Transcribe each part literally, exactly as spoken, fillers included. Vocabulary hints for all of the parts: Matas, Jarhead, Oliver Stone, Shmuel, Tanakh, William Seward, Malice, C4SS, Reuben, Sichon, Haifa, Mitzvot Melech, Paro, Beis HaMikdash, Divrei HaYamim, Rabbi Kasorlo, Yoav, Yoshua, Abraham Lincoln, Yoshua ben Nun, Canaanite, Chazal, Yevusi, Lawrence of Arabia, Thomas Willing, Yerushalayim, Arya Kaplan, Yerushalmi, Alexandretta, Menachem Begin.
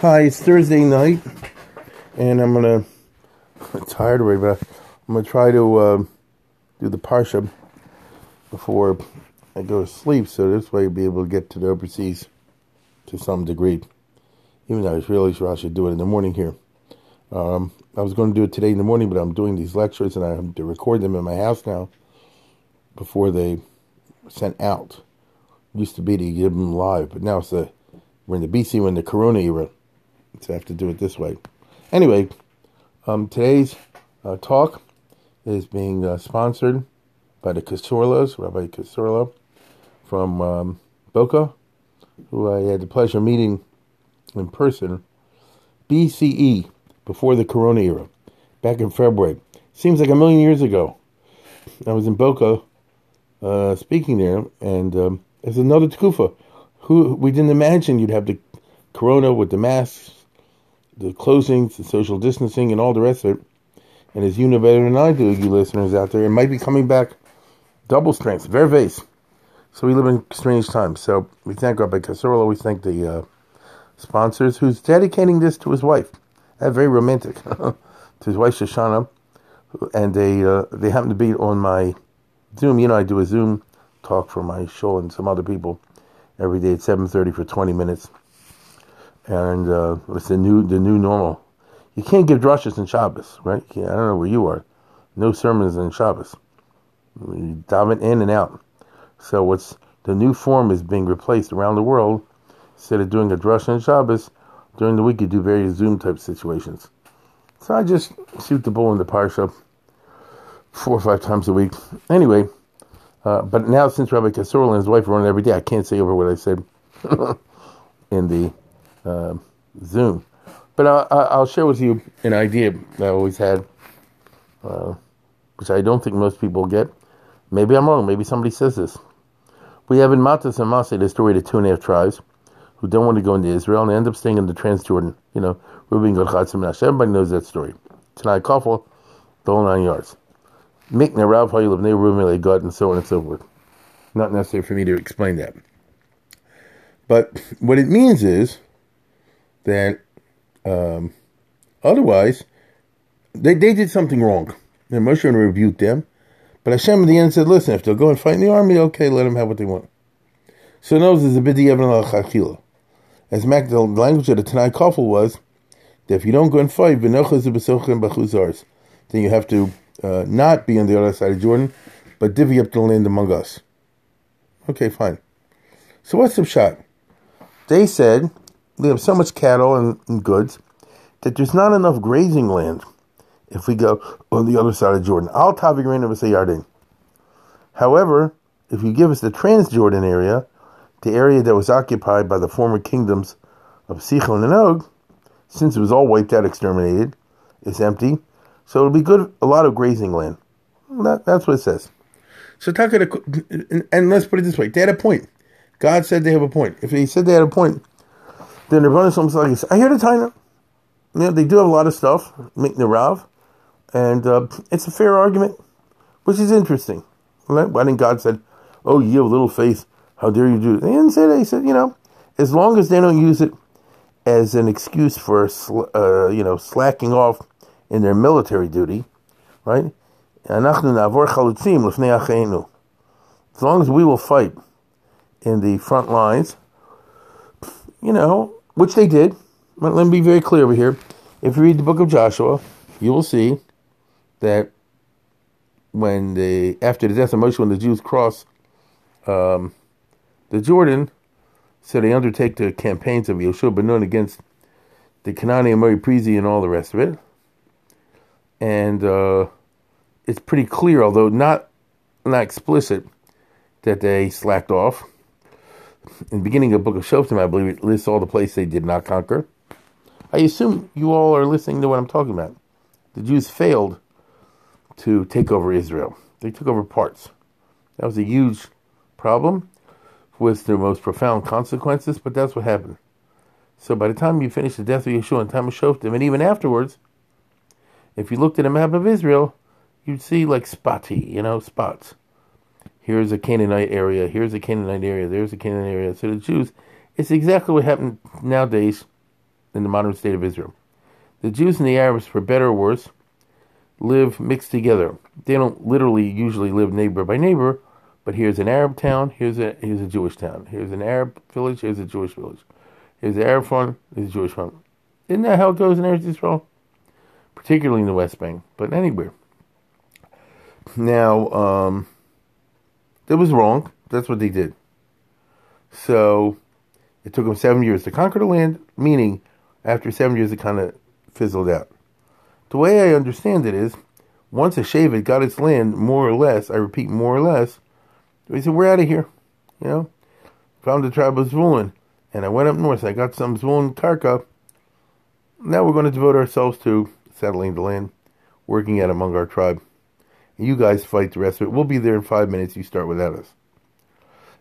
Hi, it's Thursday night, and I'm gonna. I'm tired already, but I'm gonna try to uh, do the Parsha before I go to sleep, so this way I'll be able to get to the overseas to some degree. Even though I was really sure I should do it in the morning here. Um, I was going to do it today in the morning, but I'm doing these lectures, and I have to record them in my house now before they sent out. It used to be to give them live, but now it's a we're in the B C, we're in the Corona era, so I have to do it this way. Anyway, um, today's uh, talk is being uh, sponsored by the Kasorlos, Rabbi Kasorlo from um, Boca, who I had the pleasure of meeting in person, B C E, before the Corona era, back in February. Seems like a million years ago. I was in Boca uh, speaking there, and um, there's another Tukufa. Who, we didn't imagine you'd have the corona with the masks, the closings, the social distancing, and all the rest of it. And as you know better than I do, you listeners out there, it might be coming back double strength, vervase. So we live in strange times. So we thank Rabbi Kasorlo. We thank the uh, sponsors, who's dedicating this to his wife. That's very romantic. To his wife, Shoshana. And they uh, they happen to be on my Zoom. You know, I do a Zoom talk for my show and some other people every day at seven thirty for twenty minutes. And uh, it's the new the new normal. You can't give drushes in Shabbos, right? I don't know where you are. No sermons in Shabbos. You dive in and out. So what's the new form is being replaced around the world. Instead of doing a drush in Shabbos, during the week you do various Zoom-type situations. So I just shoot the bull in the Parsha four or five times a week. Anyway, Uh, but now, since Rabbi Kasorlo and his wife are on every day, I can't say over what I said in the uh, Zoom. But I, I, I'll share with you an idea that I always had, uh, which I don't think most people get. Maybe I'm wrong. Maybe somebody says this. We have in Matas and Massey the story of the two and a half tribes who don't want to go into Israel and they end up staying in the Transjordan. You know, Reuben, Gad, and Manasseh. Everybody knows that story. Tanai Kafel, the whole nine yards. Mikna, Rav, how you live, neighbor, roommate, God, and so on and so forth. Not necessary for me to explain that. But what it means is that um, otherwise, they, they did something wrong. And Moshe rebuked them. But Hashem in the end said, listen, if they'll go and fight in the army, okay, let them have what they want. So knows is a bidi even al-chachila. As Mac, the language of the Tanai Kafel was, that if you don't go and fight, then you have to Uh, not be on the other side of Jordan, but divvy up the land among us. Okay, fine. So what's the shot? They said, we have so much cattle and, and goods that there's not enough grazing land if we go on the other side of Jordan. Al Tavi Reina Vasei Yarden. However, if you give us the Transjordan area, the area that was occupied by the former kingdoms of Sichon and Og, since it was all wiped out, exterminated, it's empty. So it'll be good, a lot of grazing land. That, that's what it says. So, and let's put it this way. They had a point. God said they have a point. If he said they had a point, then the Rebbeinu Shalom like, I hear the Taina. You know, they do have a lot of stuff, Miknarav, and uh, it's a fair argument, which is interesting. Right? Why didn't God said, oh, you have little faith, how dare you do it? They didn't say that. He said, you know, as long as they don't use it as an excuse for, uh, you know, slacking off in their military duty, right? As long as we will fight in the front lines, you know, which they did. But let me be very clear over here. If you read the book of Joshua, you will see that when they, after the death of Moshe, when the Jews cross um, the Jordan, so they undertake the campaigns of Yoshua ben Nun against the Canaanite and Mori Prizi and all the rest of it. And uh, it's pretty clear, although not not explicit, that they slacked off. In the beginning of the book of Shoftim, I believe it lists all the places they did not conquer. I assume you all are listening to what I'm talking about. The Jews failed to take over Israel. They took over parts. That was a huge problem with their most profound consequences, but that's what happened. So by the time you finish the death of Yeshua and time of Shoftim, and even afterwards, if you looked at a map of Israel, you'd see like spotty, you know, spots. Here's a Canaanite area, here's a Canaanite area, there's a Canaanite area. So the Jews, it's exactly what happened nowadays than the modern state of Israel. The Jews and the Arabs, for better or worse, live mixed together. They don't literally usually live neighbor by neighbor, but here's an Arab town, here's a here's a Jewish town, here's an Arab village, here's a Jewish village, here's the Arab one, here's the Jewish one. Isn't that how it goes in Eretz Israel? Particularly in the West Bank, but anywhere. Now, um, that was wrong. That's what they did. So, it took them seven years to conquer the land, meaning after seven years it kind of fizzled out. The way I understand it is, once a Shevet got its land, more or less, I repeat, more or less, they said, we're out of here, you know. Found the tribe of Zulun, and I went up north, I got some Zulun Karka. Now we're going to devote ourselves to settling the land, working out among our tribe. And you guys fight the rest of it. We'll be there in five minutes, you start without us.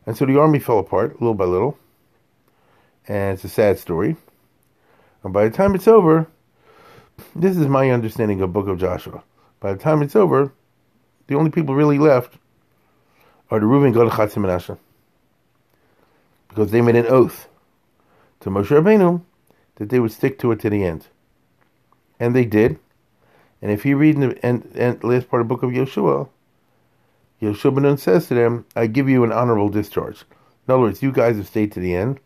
And so the army fell apart, little by little. And it's a sad story. And by the time it's over, this is my understanding of Book of Joshua. By the time it's over, the only people really left are the Reuben, Gad, Chatz, and Manasseh. Because they made an oath to Moshe Rabbeinu that they would stick to it to the end. And they did. And if you read in the end, end, last part of the book of Yoshua, Yoshua ben Nun says to them, I give you an honorable discharge. In other words, you guys have stayed to the end.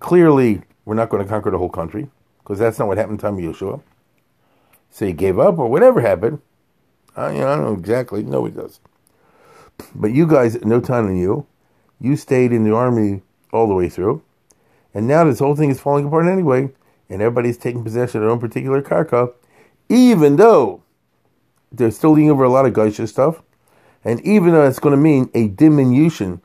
Clearly, we're not going to conquer the whole country, because that's not what happened in the time of Yoshua. So he gave up, or whatever happened. I, you know, I don't know exactly. No, he does. But you guys, no time on you. You stayed in the army all the way through. And now this whole thing is falling apart anyway, and everybody's taking possession of their own particular karka, even though they're still leaning over a lot of geisha stuff, and even though it's going to mean a diminution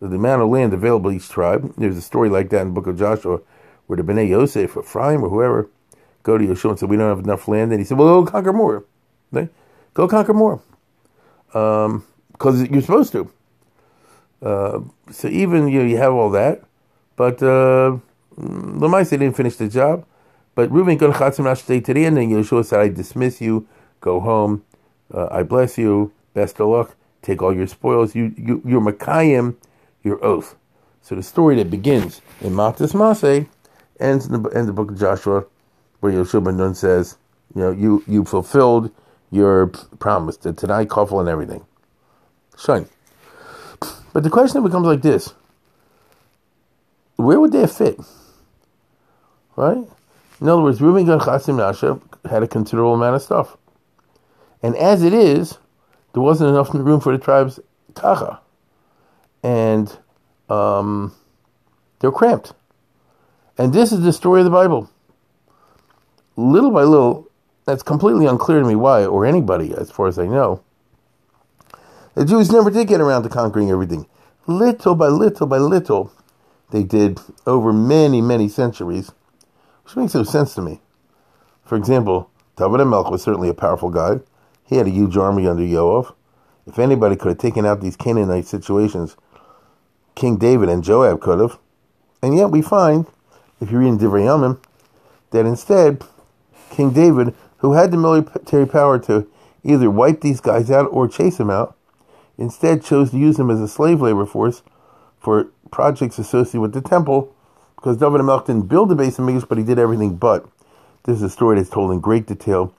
of the amount of land available to each tribe. There's a story like that in the book of Joshua, where the Bnei Yosef, or Ephraim, or whoever, go to Yoshua and say, we don't have enough land, and he said, well, go conquer more. Okay? Go conquer more. Um, because you're supposed to. Uh, so even, you know, you have all that, but uh, Lamaise didn't finish the job. But Reuben, Gad, Chatz, and Manasseh stayed to the end, and Yoshua said, I dismiss you, go home, uh, I bless you, best of luck, take all your spoils, you, you, you're Makayim, your oath. So the story that begins in Matas Massey ends in the, in the book of Joshua, where Yoshua ben Nun says, you know, you, you fulfilled your promise, the Tanai Kafel and everything. Shine. But the question becomes like this. Where would they fit? Right? In other words, Reuben, Gad, Chatz, and Manasseh had a considerable amount of stuff. And as it is, there wasn't enough room for the tribes Kacha. And um, they're cramped. And this is the story of the Bible. Little by little, that's completely unclear to me why, or anybody, as far as I know. The Jews never did get around to conquering everything. Little by little by little, they did over many, many centuries. Which makes no sense to me. For example, David HaMelech was certainly a powerful guy. He had a huge army under Yoav. If anybody could have taken out these Canaanite situations, King David and Joab could have. And yet we find, if you read in Divrei HaYamim, that instead, King David, who had the military power to either wipe these guys out or chase them out, instead chose to use them as a slave labor force for projects associated with the temple, because David HaMelech didn't build the base of Mikdash, but he did everything but. This is a story that's told in great detail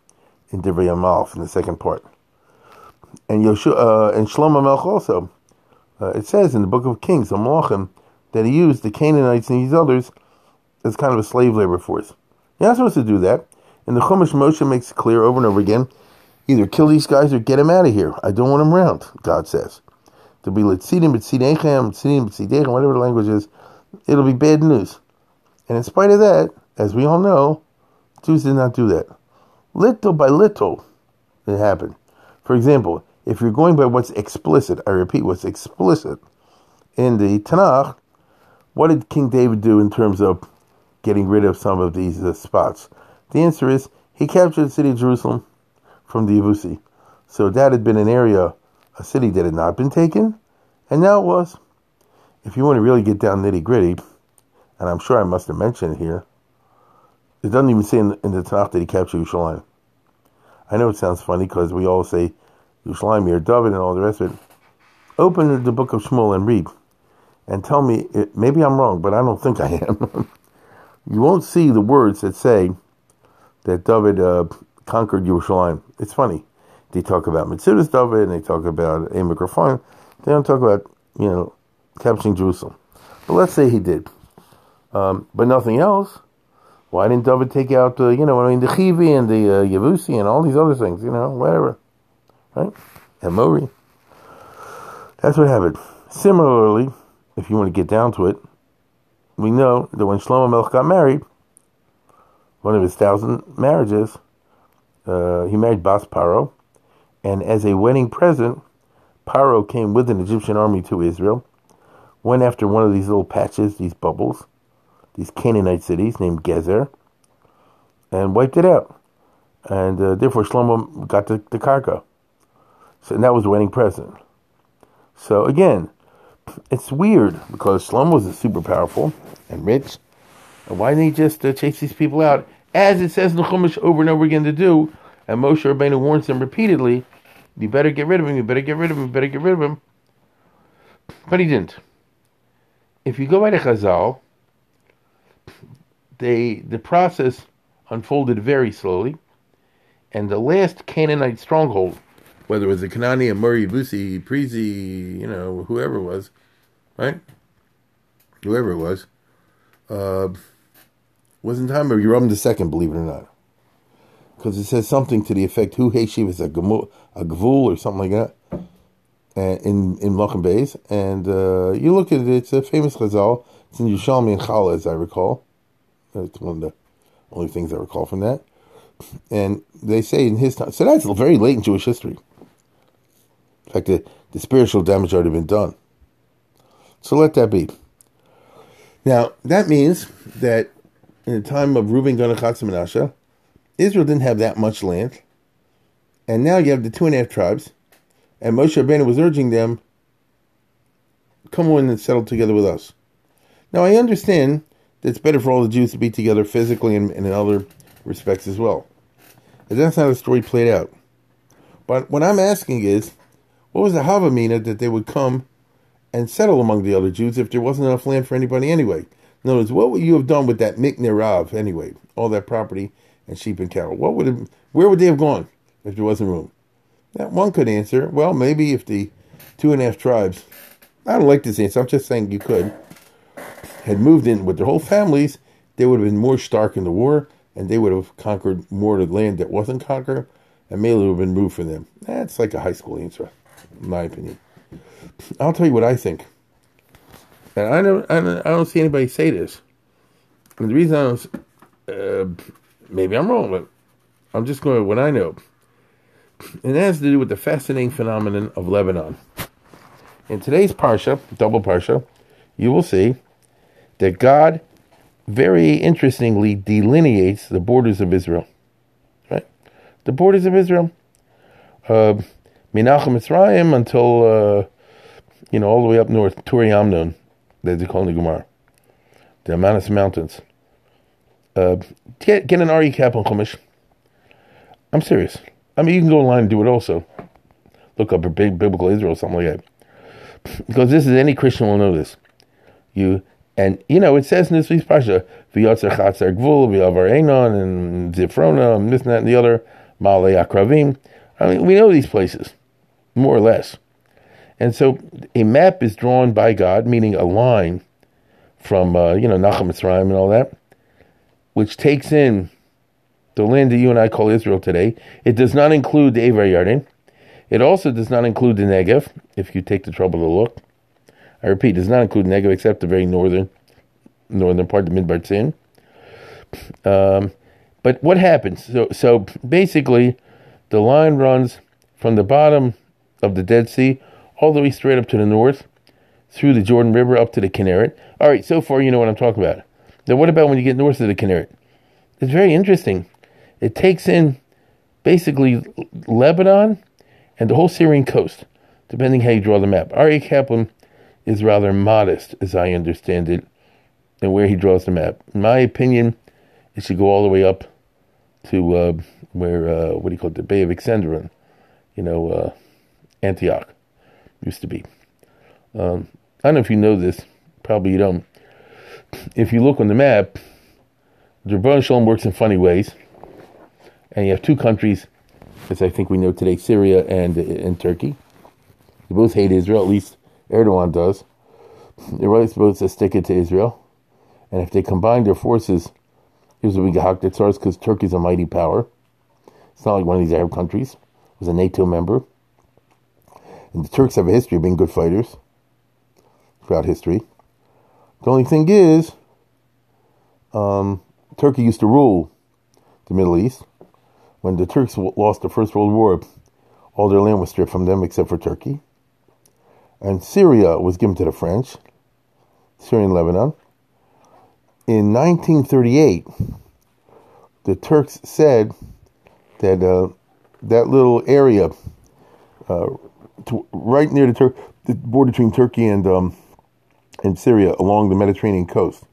in Divrei HaMelech in the second part. And Yoshua, uh, and Shlomo HaMelech also. Uh, it says in the book of Kings, the Malachim, that he used the Canaanites and these others as kind of a slave labor force. You're not supposed to do that. And the Chumash Moshe makes it clear over and over again, either kill these guys or get them out of here. I don't want them around, God says. There'll be Litzidim, Litzidechem, Litzidim, Litzidechem, whatever the language is. It'll be bad news. And in spite of that, as we all know, Jews did not do that. Little by little, it happened. For example, if you're going by what's explicit, I repeat, what's explicit in the Tanakh, what did King David do in terms of getting rid of some of these uh, spots? The answer is, he captured the city of Jerusalem from the Yevusi. So that had been an area, a city that had not been taken, and now it was. If you want to really get down nitty-gritty, and I'm sure I must have mentioned it here, it doesn't even say in the, in the Tanakh that he captured Yerushalayim. I know it sounds funny because we all say Yerushalayim, Yer Dovid, and all the rest of it. Open the book of Shmuel and read, and tell me, it, maybe I'm wrong, but I don't think I am. you won't see the words that say that David uh, conquered Yerushalayim. It's funny. They talk about Mitzvot David, and they talk about Emek Raphaim. They don't talk about, you know, capturing Jerusalem. But let's say he did. Um, but nothing else. Why didn't David take out, uh, you know, I mean, the Chivi and the uh, Yevusi and all these other things, you know, whatever. Right? Amori. That's what happened. Similarly, if you want to get down to it, we know that when Shlomo HaMelech got married, one of his thousand marriages, uh, he married Bas Paro, and as a wedding present, Paro came with an Egyptian army to Israel, went after one of these little patches, these bubbles, these Canaanite cities named Gezer, and wiped it out. And uh, therefore Shlomo got the, the Karka. So, and that was the wedding present. So again, it's weird, because Shlomo was super powerful and rich, and why didn't he just uh, chase these people out, as it says in the Chumash over and over again to do, and Moshe Rabbeinu warns them repeatedly, you better get rid of him, you better get rid of him, you better get rid of him. But he didn't. If you go by the Chazal, they, the process unfolded very slowly, and the last Canaanite stronghold, whether it was the Canaanite, Amori, Yebusi, Prizi, you know, whoever it was, right? Whoever it was, uh, was in time of Yoram the Second, believe it or not. Because it says something to the effect, Hu Heshiv is a Gavul or something like that, and, in, in Malachim Beis. And uh, you look at it, it's a famous Chazal. It's in Yerushalmi and Chala, as I recall. That's one of the only things I recall from that. And they say in his time, so that's very late in Jewish history. In fact, the, the spiritual damage already been done. So let that be. Now, that means that in the time of Reuben, Gad, and Manasseh, Israel didn't have that much land. And now you have the two and a half tribes. And Moshe Rabbeinu was urging them, come on and settle together with us. Now, I understand that it's better for all the Jews to be together physically and, and in other respects as well. And that's not how the story played out. But what I'm asking is, what was the Havamina that they would come and settle among the other Jews if there wasn't enough land for anybody anyway? In other words, what would you have done with that Mikne Rav anyway, all that property and sheep and cattle? What would have, where would they have gone if there wasn't room? Now, one could answer, well, maybe if the two and a half tribes, I don't like this answer, I'm just saying you could, had moved in with their whole families, they would have been more stark in the war, and they would have conquered more of the land that wasn't conquered, and Mela would have been moved from them. That's like a high school answer, in my opinion. I'll tell you what I think. And I don't, I don't, I don't see anybody say this. And the reason I don't, uh, maybe I'm wrong, but I'm just going with what I know. And that has to do with the fascinating phenomenon of Lebanon. In today's Parsha, double Parsha, you will see that God very interestingly delineates the borders of Israel. Right? The borders of Israel. Uh, Minach Mitzrayim until, uh, you know, all the way up north, Turi Amnon, that they call Nigumar, the Manas Mountains. Uh, get, get an R E cap on Chumash. I'm serious. I mean, you can go online and do it also. Look up a big biblical Israel, something like that. Because this is, any Christian will know this. You... And, you know, it says in this week's Parsha, V'yotzer Chatzar Gvul, V'yavar Einon, and Zifrona, and this and that and the other, Ma'alei Akravim. I mean, we know these places, more or less. And so, a map is drawn by God, meaning a line from, uh, you know, Nachem Mitzrayim and all that, which takes in the land that you and I call Israel today. It does not include the Ever Yarden. It also does not include the Negev, if you take the trouble to look. I repeat, does not include Negev except the very northern northern part, the Midbar Tzin. Um, but what happens? So, so basically, the line runs from the bottom of the Dead Sea all the way straight up to the north, through the Jordan River up to the Kinneret. All right, so far you know what I'm talking about. Now, what about when you get north of the Kinneret? It's very interesting. It takes in basically Lebanon and the whole Syrian coast, depending how you draw the map. R A. Kaplan is rather modest, as I understand it, and where he draws the map. In my opinion, it should go all the way up to uh, where, uh, what do you call it, the Bay of Exendron, you know, uh, Antioch, used to be. Um, I don't know if you know this, probably you don't. If you look on the map, the Rebbeinu Shalom works in funny ways, and you have two countries, as I think we know today, Syria and and Turkey. They both hate Israel, at least Erdogan does. Israel is supposed to stick it to Israel, and if they combine their forces, here's what we get hacked at SARS, because Turkey's a mighty power. It's not like one of these Arab countries. It was a NATO member. And the Turks have a history of being good fighters throughout history. The only thing is, um, Turkey used to rule the Middle East. When the Turks w- lost the First World War, all their land was stripped from them except for Turkey. And Syria was given to the French, Syria and Lebanon. In nineteen thirty-eight, the Turks said that uh, that little area, uh, to, right near the, Tur- the border between Turkey and um, and Syria, along the Mediterranean coast,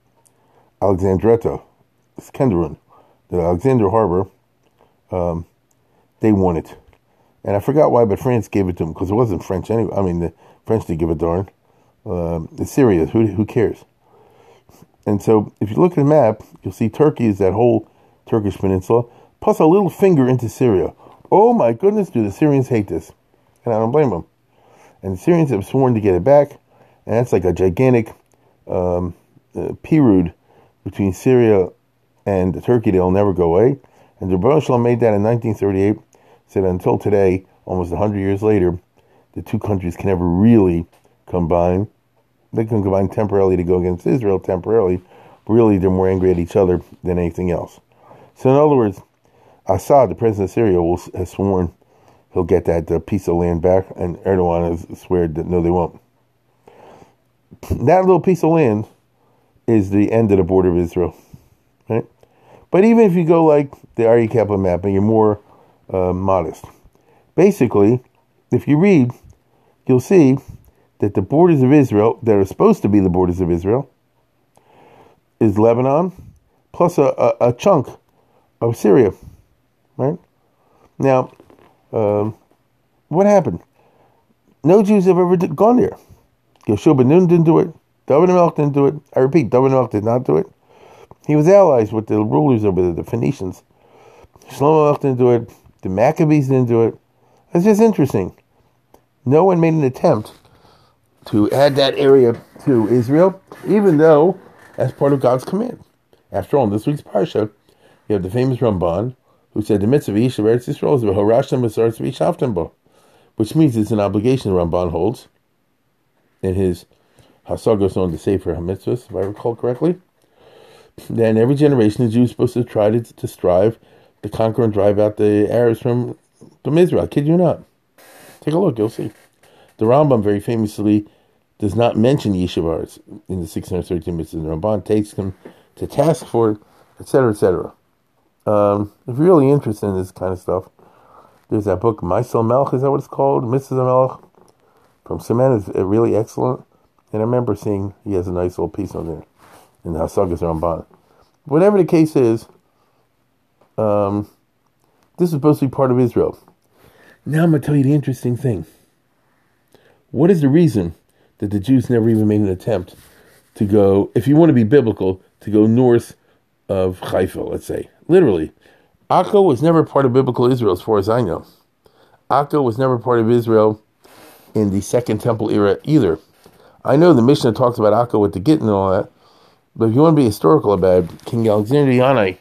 Alexandretta, Skenderun, the Alexander Harbor, um, they won it. And I forgot why, but France gave it to them, because it wasn't French anyway. I mean, the French didn't give a darn. Um, it's Syria. Who, who cares? And so, if you look at the map, you'll see Turkey is that whole Turkish peninsula, plus a little finger into Syria. Oh my goodness, do the Syrians hate this? And I don't blame them. And the Syrians have sworn to get it back, and that's like a gigantic um, uh, period between Syria and Turkey that'll never go away. And the Rebbeinu Shalom made that in nineteen thirty-eight, said until today, almost one hundred years later, the two countries can never really combine. They can combine temporarily to go against Israel temporarily. Really, they're more angry at each other than anything else. So in other words, Assad, the president of Syria, will, has sworn he'll get that uh, piece of land back, and Erdogan has sworn that no, they won't. That little piece of land is the end of the border of Israel. Right? But even if you go like the Aryeh Kaplan map, and you're more uh, modest, basically, if you read, you'll see that the borders of Israel, that are supposed to be the borders of Israel, is Lebanon, plus a, a, a chunk of Syria, right? Now, um, what happened? No Jews have ever did, gone there. Yoshua ben Nun didn't do it. David HaMelech didn't do it. I repeat, David HaMelech did not do it. He was allies with the rulers over there, the Phoenicians. Shlomo HaMelech didn't do it. The Maccabees didn't do it. It's just interesting. No one made an attempt to add that area to Israel, even though that's part of God's command. After all, in this week's Parsha, you have the famous Ramban, who said, the mitzvah of Eretz Yisrael is v'horashtem v'saretz v'shoftim bo, which means it's an obligation Ramban holds in his Hasagos on the Sefer HaMitzvos, if I recall correctly. Then every generation, the Jews are supposed to try to, to strive to conquer and drive out the Arabs from, from Israel. I kid you not. Take a look, you'll see. The Rambam very famously does not mention Yeshivar's in the six hundred thirteen mitzvahs, and Ramban takes them to task for it, et cetera, et cetera. Um, if you're really interested in this kind of stuff, there's that book, Mitzvot Melech, is that what it's called? Mitzvot Melech, from Siman, is really excellent. And I remember seeing he has a nice little piece on there in the Hasagas Ramban. Whatever the case is, um, this is supposed to be part of Israel. Now I'm going to tell you the interesting thing. What is the reason that the Jews never even made an attempt to go, if you want to be biblical, to go north of Haifa, let's say. Literally. Akko was never part of biblical Israel, as far as I know. Akko was never part of Israel in the Second Temple era either. I know the Mishnah talks about Akko with the Gittin and all that, but if you want to be historical about it, King Alexander Yannai,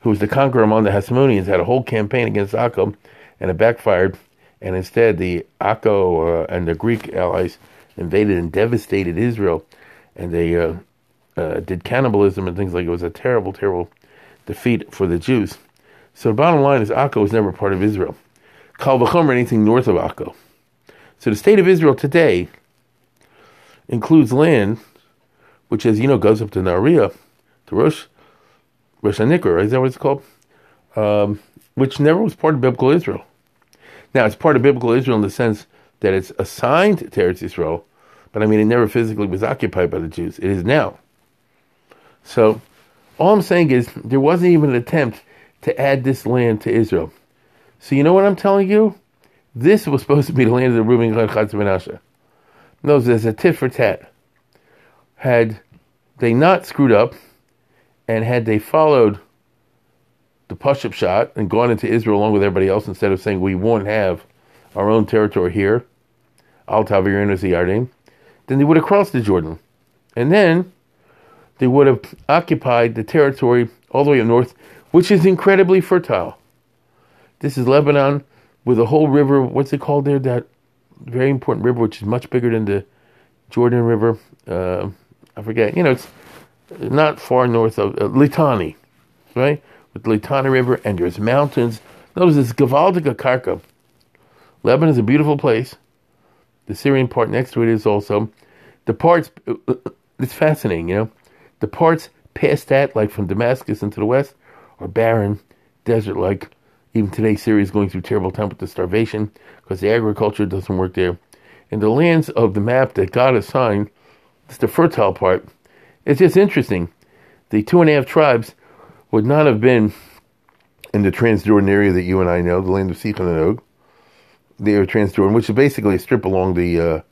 who was the conqueror among the Hasmoneans, had a whole campaign against Akko, and it backfired, and instead the Akko uh, and the Greek allies invaded and devastated Israel, and they uh, uh, did cannibalism and things like it. It was a terrible, terrible defeat for the Jews. So the bottom line is Akko was never part of Israel. Kal v'chomer or anything north of Akko. So the state of Israel today includes land, which, as you know, goes up to Nariya, to Rosh, Rosh Hanikra, right? Is that what it's called? Um, which never was part of biblical Israel. Now, it's part of biblical Israel in the sense that it's assigned to Eretz Yisrael, but I mean it never physically was occupied by the Jews. It is now. So, all I'm saying is, there wasn't even an attempt to add this land to Israel. So you know what I'm telling you? This was supposed to be the land of the Reuben, Gad, Chad, Manasseh. No, there's a tit for tat. Had they not screwed up, and had they followed the Pashup shot and gone into Israel along with everybody else instead of saying we won't have our own territory here, Al Tavirin is the Yarden, then they would have crossed the Jordan. And then they would have occupied the territory all the way up north, which is incredibly fertile. This is Lebanon with a whole river, what's it called there? That very important river, which is much bigger than the Jordan River. Uh, I forget. You know, it's not far north of uh, Litani, right? With the Litani River, and there's mountains. Notice this Gavaldica Karka. Lebanon is a beautiful place. The Syrian part next to it is also. The parts, it's fascinating, you know. The parts past that, like from Damascus into the west, are barren, desert-like. Even today, Syria is going through a terrible time with the starvation because the agriculture doesn't work there. And the lands of the map that God assigned, it's the fertile part. It's just interesting. The two and a half tribes would not have been in the Transjordan area that you and I know, the land of Sichon and Og. They were Transjordan, which is basically a strip along the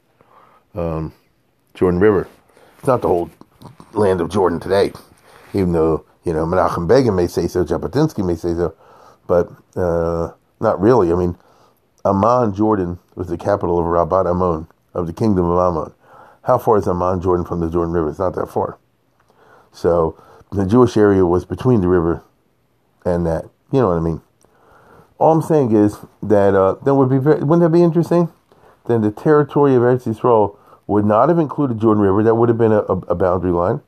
uh, um, Jordan River. It's not the whole land of Jordan today, even though, you know, Menachem Begin may say so, Jabotinsky may say so. But uh, not really. I mean, Amman, Jordan, was the capital of Rabat Ammon, of the kingdom of Ammon. How far is Amman, Jordan, from the Jordan River? It's not that far. So the Jewish area was between the river and that. You know what I mean? All I'm saying is that uh, that would be very, wouldn't that be interesting? Then the territory of Eretz Yisrael would not have included Jordan River. That would have been a, a boundary line.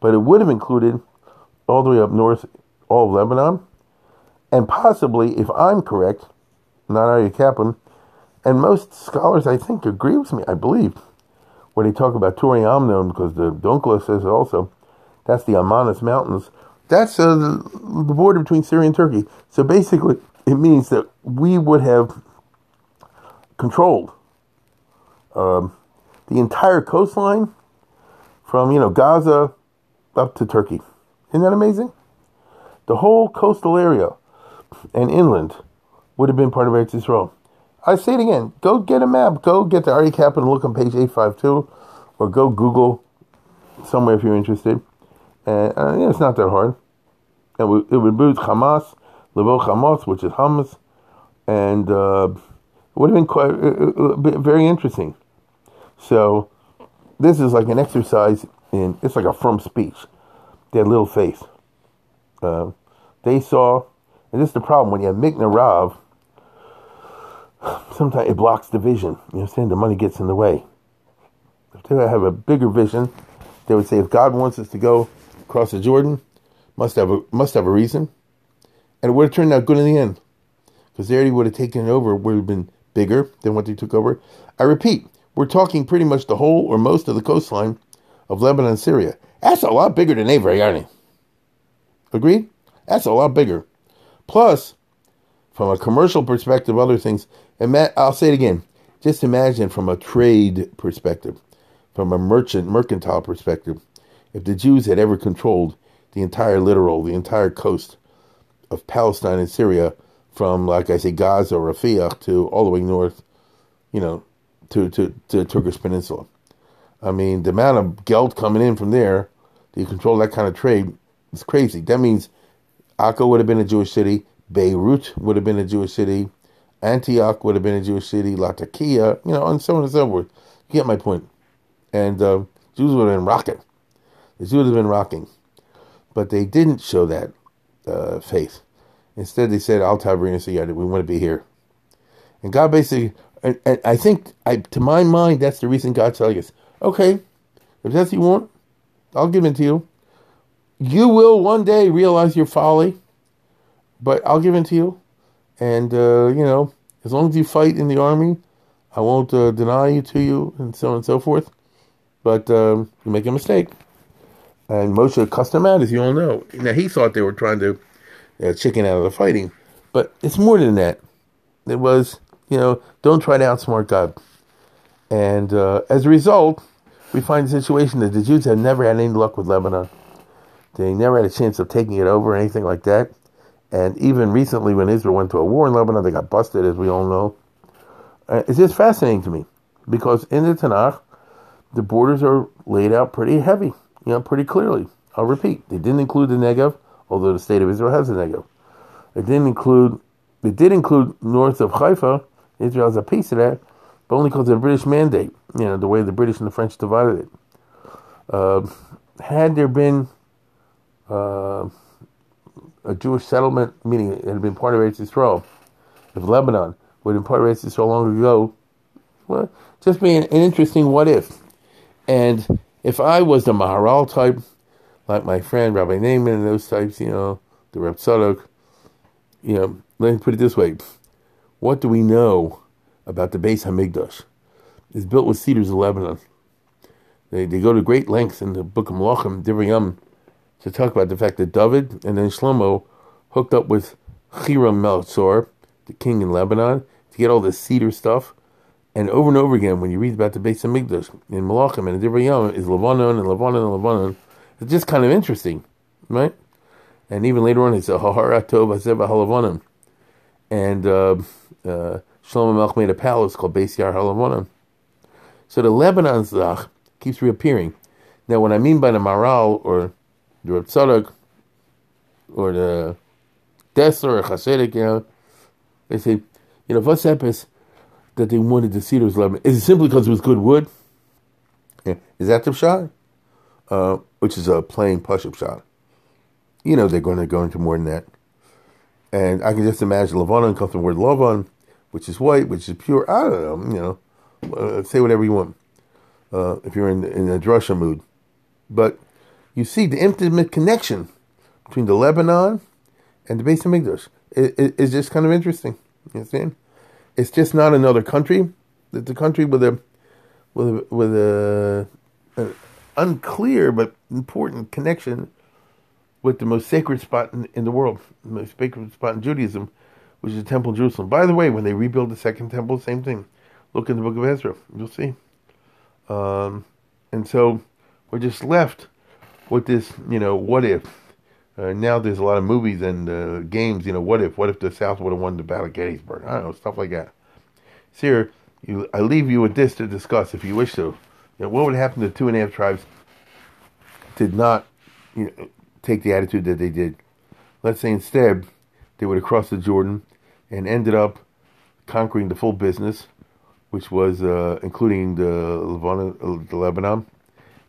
But it would have included all the way up north, all of Lebanon. And possibly, if I'm correct, not Arya Kaplan, and most scholars, I think, agree with me, I believe, when they talk about Turi Amnon, because the Donkla says it also, that's the Amanus Mountains. That's uh, the border between Syria and Turkey. So basically, it means that we would have controlled um, the entire coastline from, you know, Gaza up to Turkey. Isn't that amazing? The whole coastal area and inland would have been part of Eretz Yisrael. I say it again. Go get a map. Go get the Arya Kaplan and look on page eight fifty-two, or go Google somewhere if you're interested. And uh, yeah, it's not that hard. It would, it would include Hamas, Levo Hamas, which is Hamas, and uh, it would have been quite uh, very interesting. So this is like an exercise in. It's like a from speech. They had little faith. Uh, they saw. And this is the problem. When you have Mikna Rav, sometimes it blocks the vision. You understand? The money gets in the way. If they have a bigger vision, they would say, if God wants us to go across the Jordan, must have a, must have a reason. And it would have turned out good in the end. Because they already would have taken it over. It would have been bigger than what they took over. I repeat, we're talking pretty much the whole or most of the coastline of Lebanon and Syria. That's a lot bigger than Avery, aren't it? Agreed? That's a lot bigger. Plus, from a commercial perspective, other things, and ima- I'll say it again, just imagine from a trade perspective, from a merchant, mercantile perspective, if the Jews had ever controlled the entire littoral, the entire coast of Palestine and Syria, from, like I say, Gaza or Rafah to all the way north, you know, to, to, to the Turkish Peninsula. I mean, the amount of geld coming in from there, to control that kind of trade, is crazy. That means Akko would have been a Jewish city. Beirut would have been a Jewish city. Antioch would have been a Jewish city. Latakia, you know, and so on and so forth. You get my point. And uh, Jews would have been rocking. The Jews would have been rocking. But they didn't show that uh, faith. Instead, they said, Al Tabernas, we want to be here. And God basically, and, and I think, I, to my mind, that's the reason God's telling us, okay, if that's what you want, I'll give it to you. You will one day realize your folly, but I'll give in to you. And, uh, you know, as long as you fight in the army, I won't uh, deny you to you, and so on and so forth. But um, you make a mistake. And Moshe cussed him out, as you all know. Now, he thought they were trying to uh, chicken out of the fighting. But it's more than that. It was, you know, don't try to outsmart God. And uh, as a result, we find a situation that the Jews have never had any luck with Lebanon. They never had a chance of taking it over or anything like that. And even recently when Israel went to a war in Lebanon, they got busted, as we all know. Uh, it's just fascinating to me because in the Tanakh, the borders are laid out pretty heavy, you know, pretty clearly. I'll repeat, they didn't include the Negev, although the state of Israel has a Negev. It didn't include, it did include north of Haifa. Israel has a piece of that, but only because of the British mandate, you know, the way the British and the French divided it. Uh, had there been uh, a Jewish settlement, meaning it had been part of Eretz Yisrael, if Lebanon would have been part of Eretz Yisrael long ago, well, just being an interesting what if. And if I was the Maharal type, like my friend Rabbi Neyman and those types, you know, the Reb Tzadok, you know, let me put it this way. What do we know about the Beis HaMikdash? It's built with cedars of Lebanon. They they go to great lengths in the Book of Malachim, Divrei HaYamim, to talk about the fact that David and then Shlomo hooked up with Hiram Melchizedek, the king in Lebanon, to get all this cedar stuff. And over and over again, when you read about the Beis HaMikdash in Malachim and in Divrei HaYamim, is Lebanon and Lebanon and Lebanon. It's just kind of interesting, right? And even later on, it's a Haharat Tov HaZeva HaLevanim. And uh, uh, Shlomo HaMelech made a palace called Beis Yar HaLevanim. So the Lebanon Zach keeps reappearing. Now, what I mean by the Maral or the Reb Tzadok or the Dessler or Chassiduk, you know, they say, you know, what's that is that they wanted the cedar of Lebanon? Is it simply because it was good wood? Yeah. Is that the pshat? Uh, which is a plain push-up shot. You know they're going to go into more than that. And I can just imagine Lebanon comes from the word Lavan, which is white, which is pure. I don't know, you know, uh, say whatever you want uh, if you're in in a drasha mood. But you see the intimate connection between the Lebanon and the Beis HaMikdash. It, it, it's just kind of interesting. You understand? It's just not another country. It's a country with a with a, with a, a unclear but important connection with the most sacred spot in, in the world, the most sacred spot in Judaism, which is the Temple in Jerusalem. By the way, when they rebuild the Second Temple, same thing. Look in the Book of Ezra, you'll see. Um, and so we're just left with this, you know, what if? Uh, now there's a lot of movies and uh, games, you know, what if? What if the South would have won the Battle of Gettysburg? I don't know, stuff like that. So here, you, I leave you with this to discuss if you wish to. You know, what would happen to the two and a half tribes did not, you know, take the attitude that they did? Let's say instead they would have crossed the Jordan and ended up conquering the full business, which was uh, including the Lebanon, the Lebanon.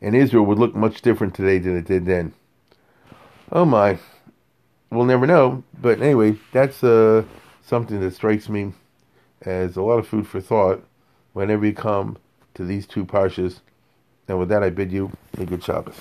And Israel would look much different today than it did then. Oh my. We'll never know. But anyway, that's uh, something that strikes me as a lot of food for thought whenever you come to these two parshas. And with that, I bid you a good Shabbos.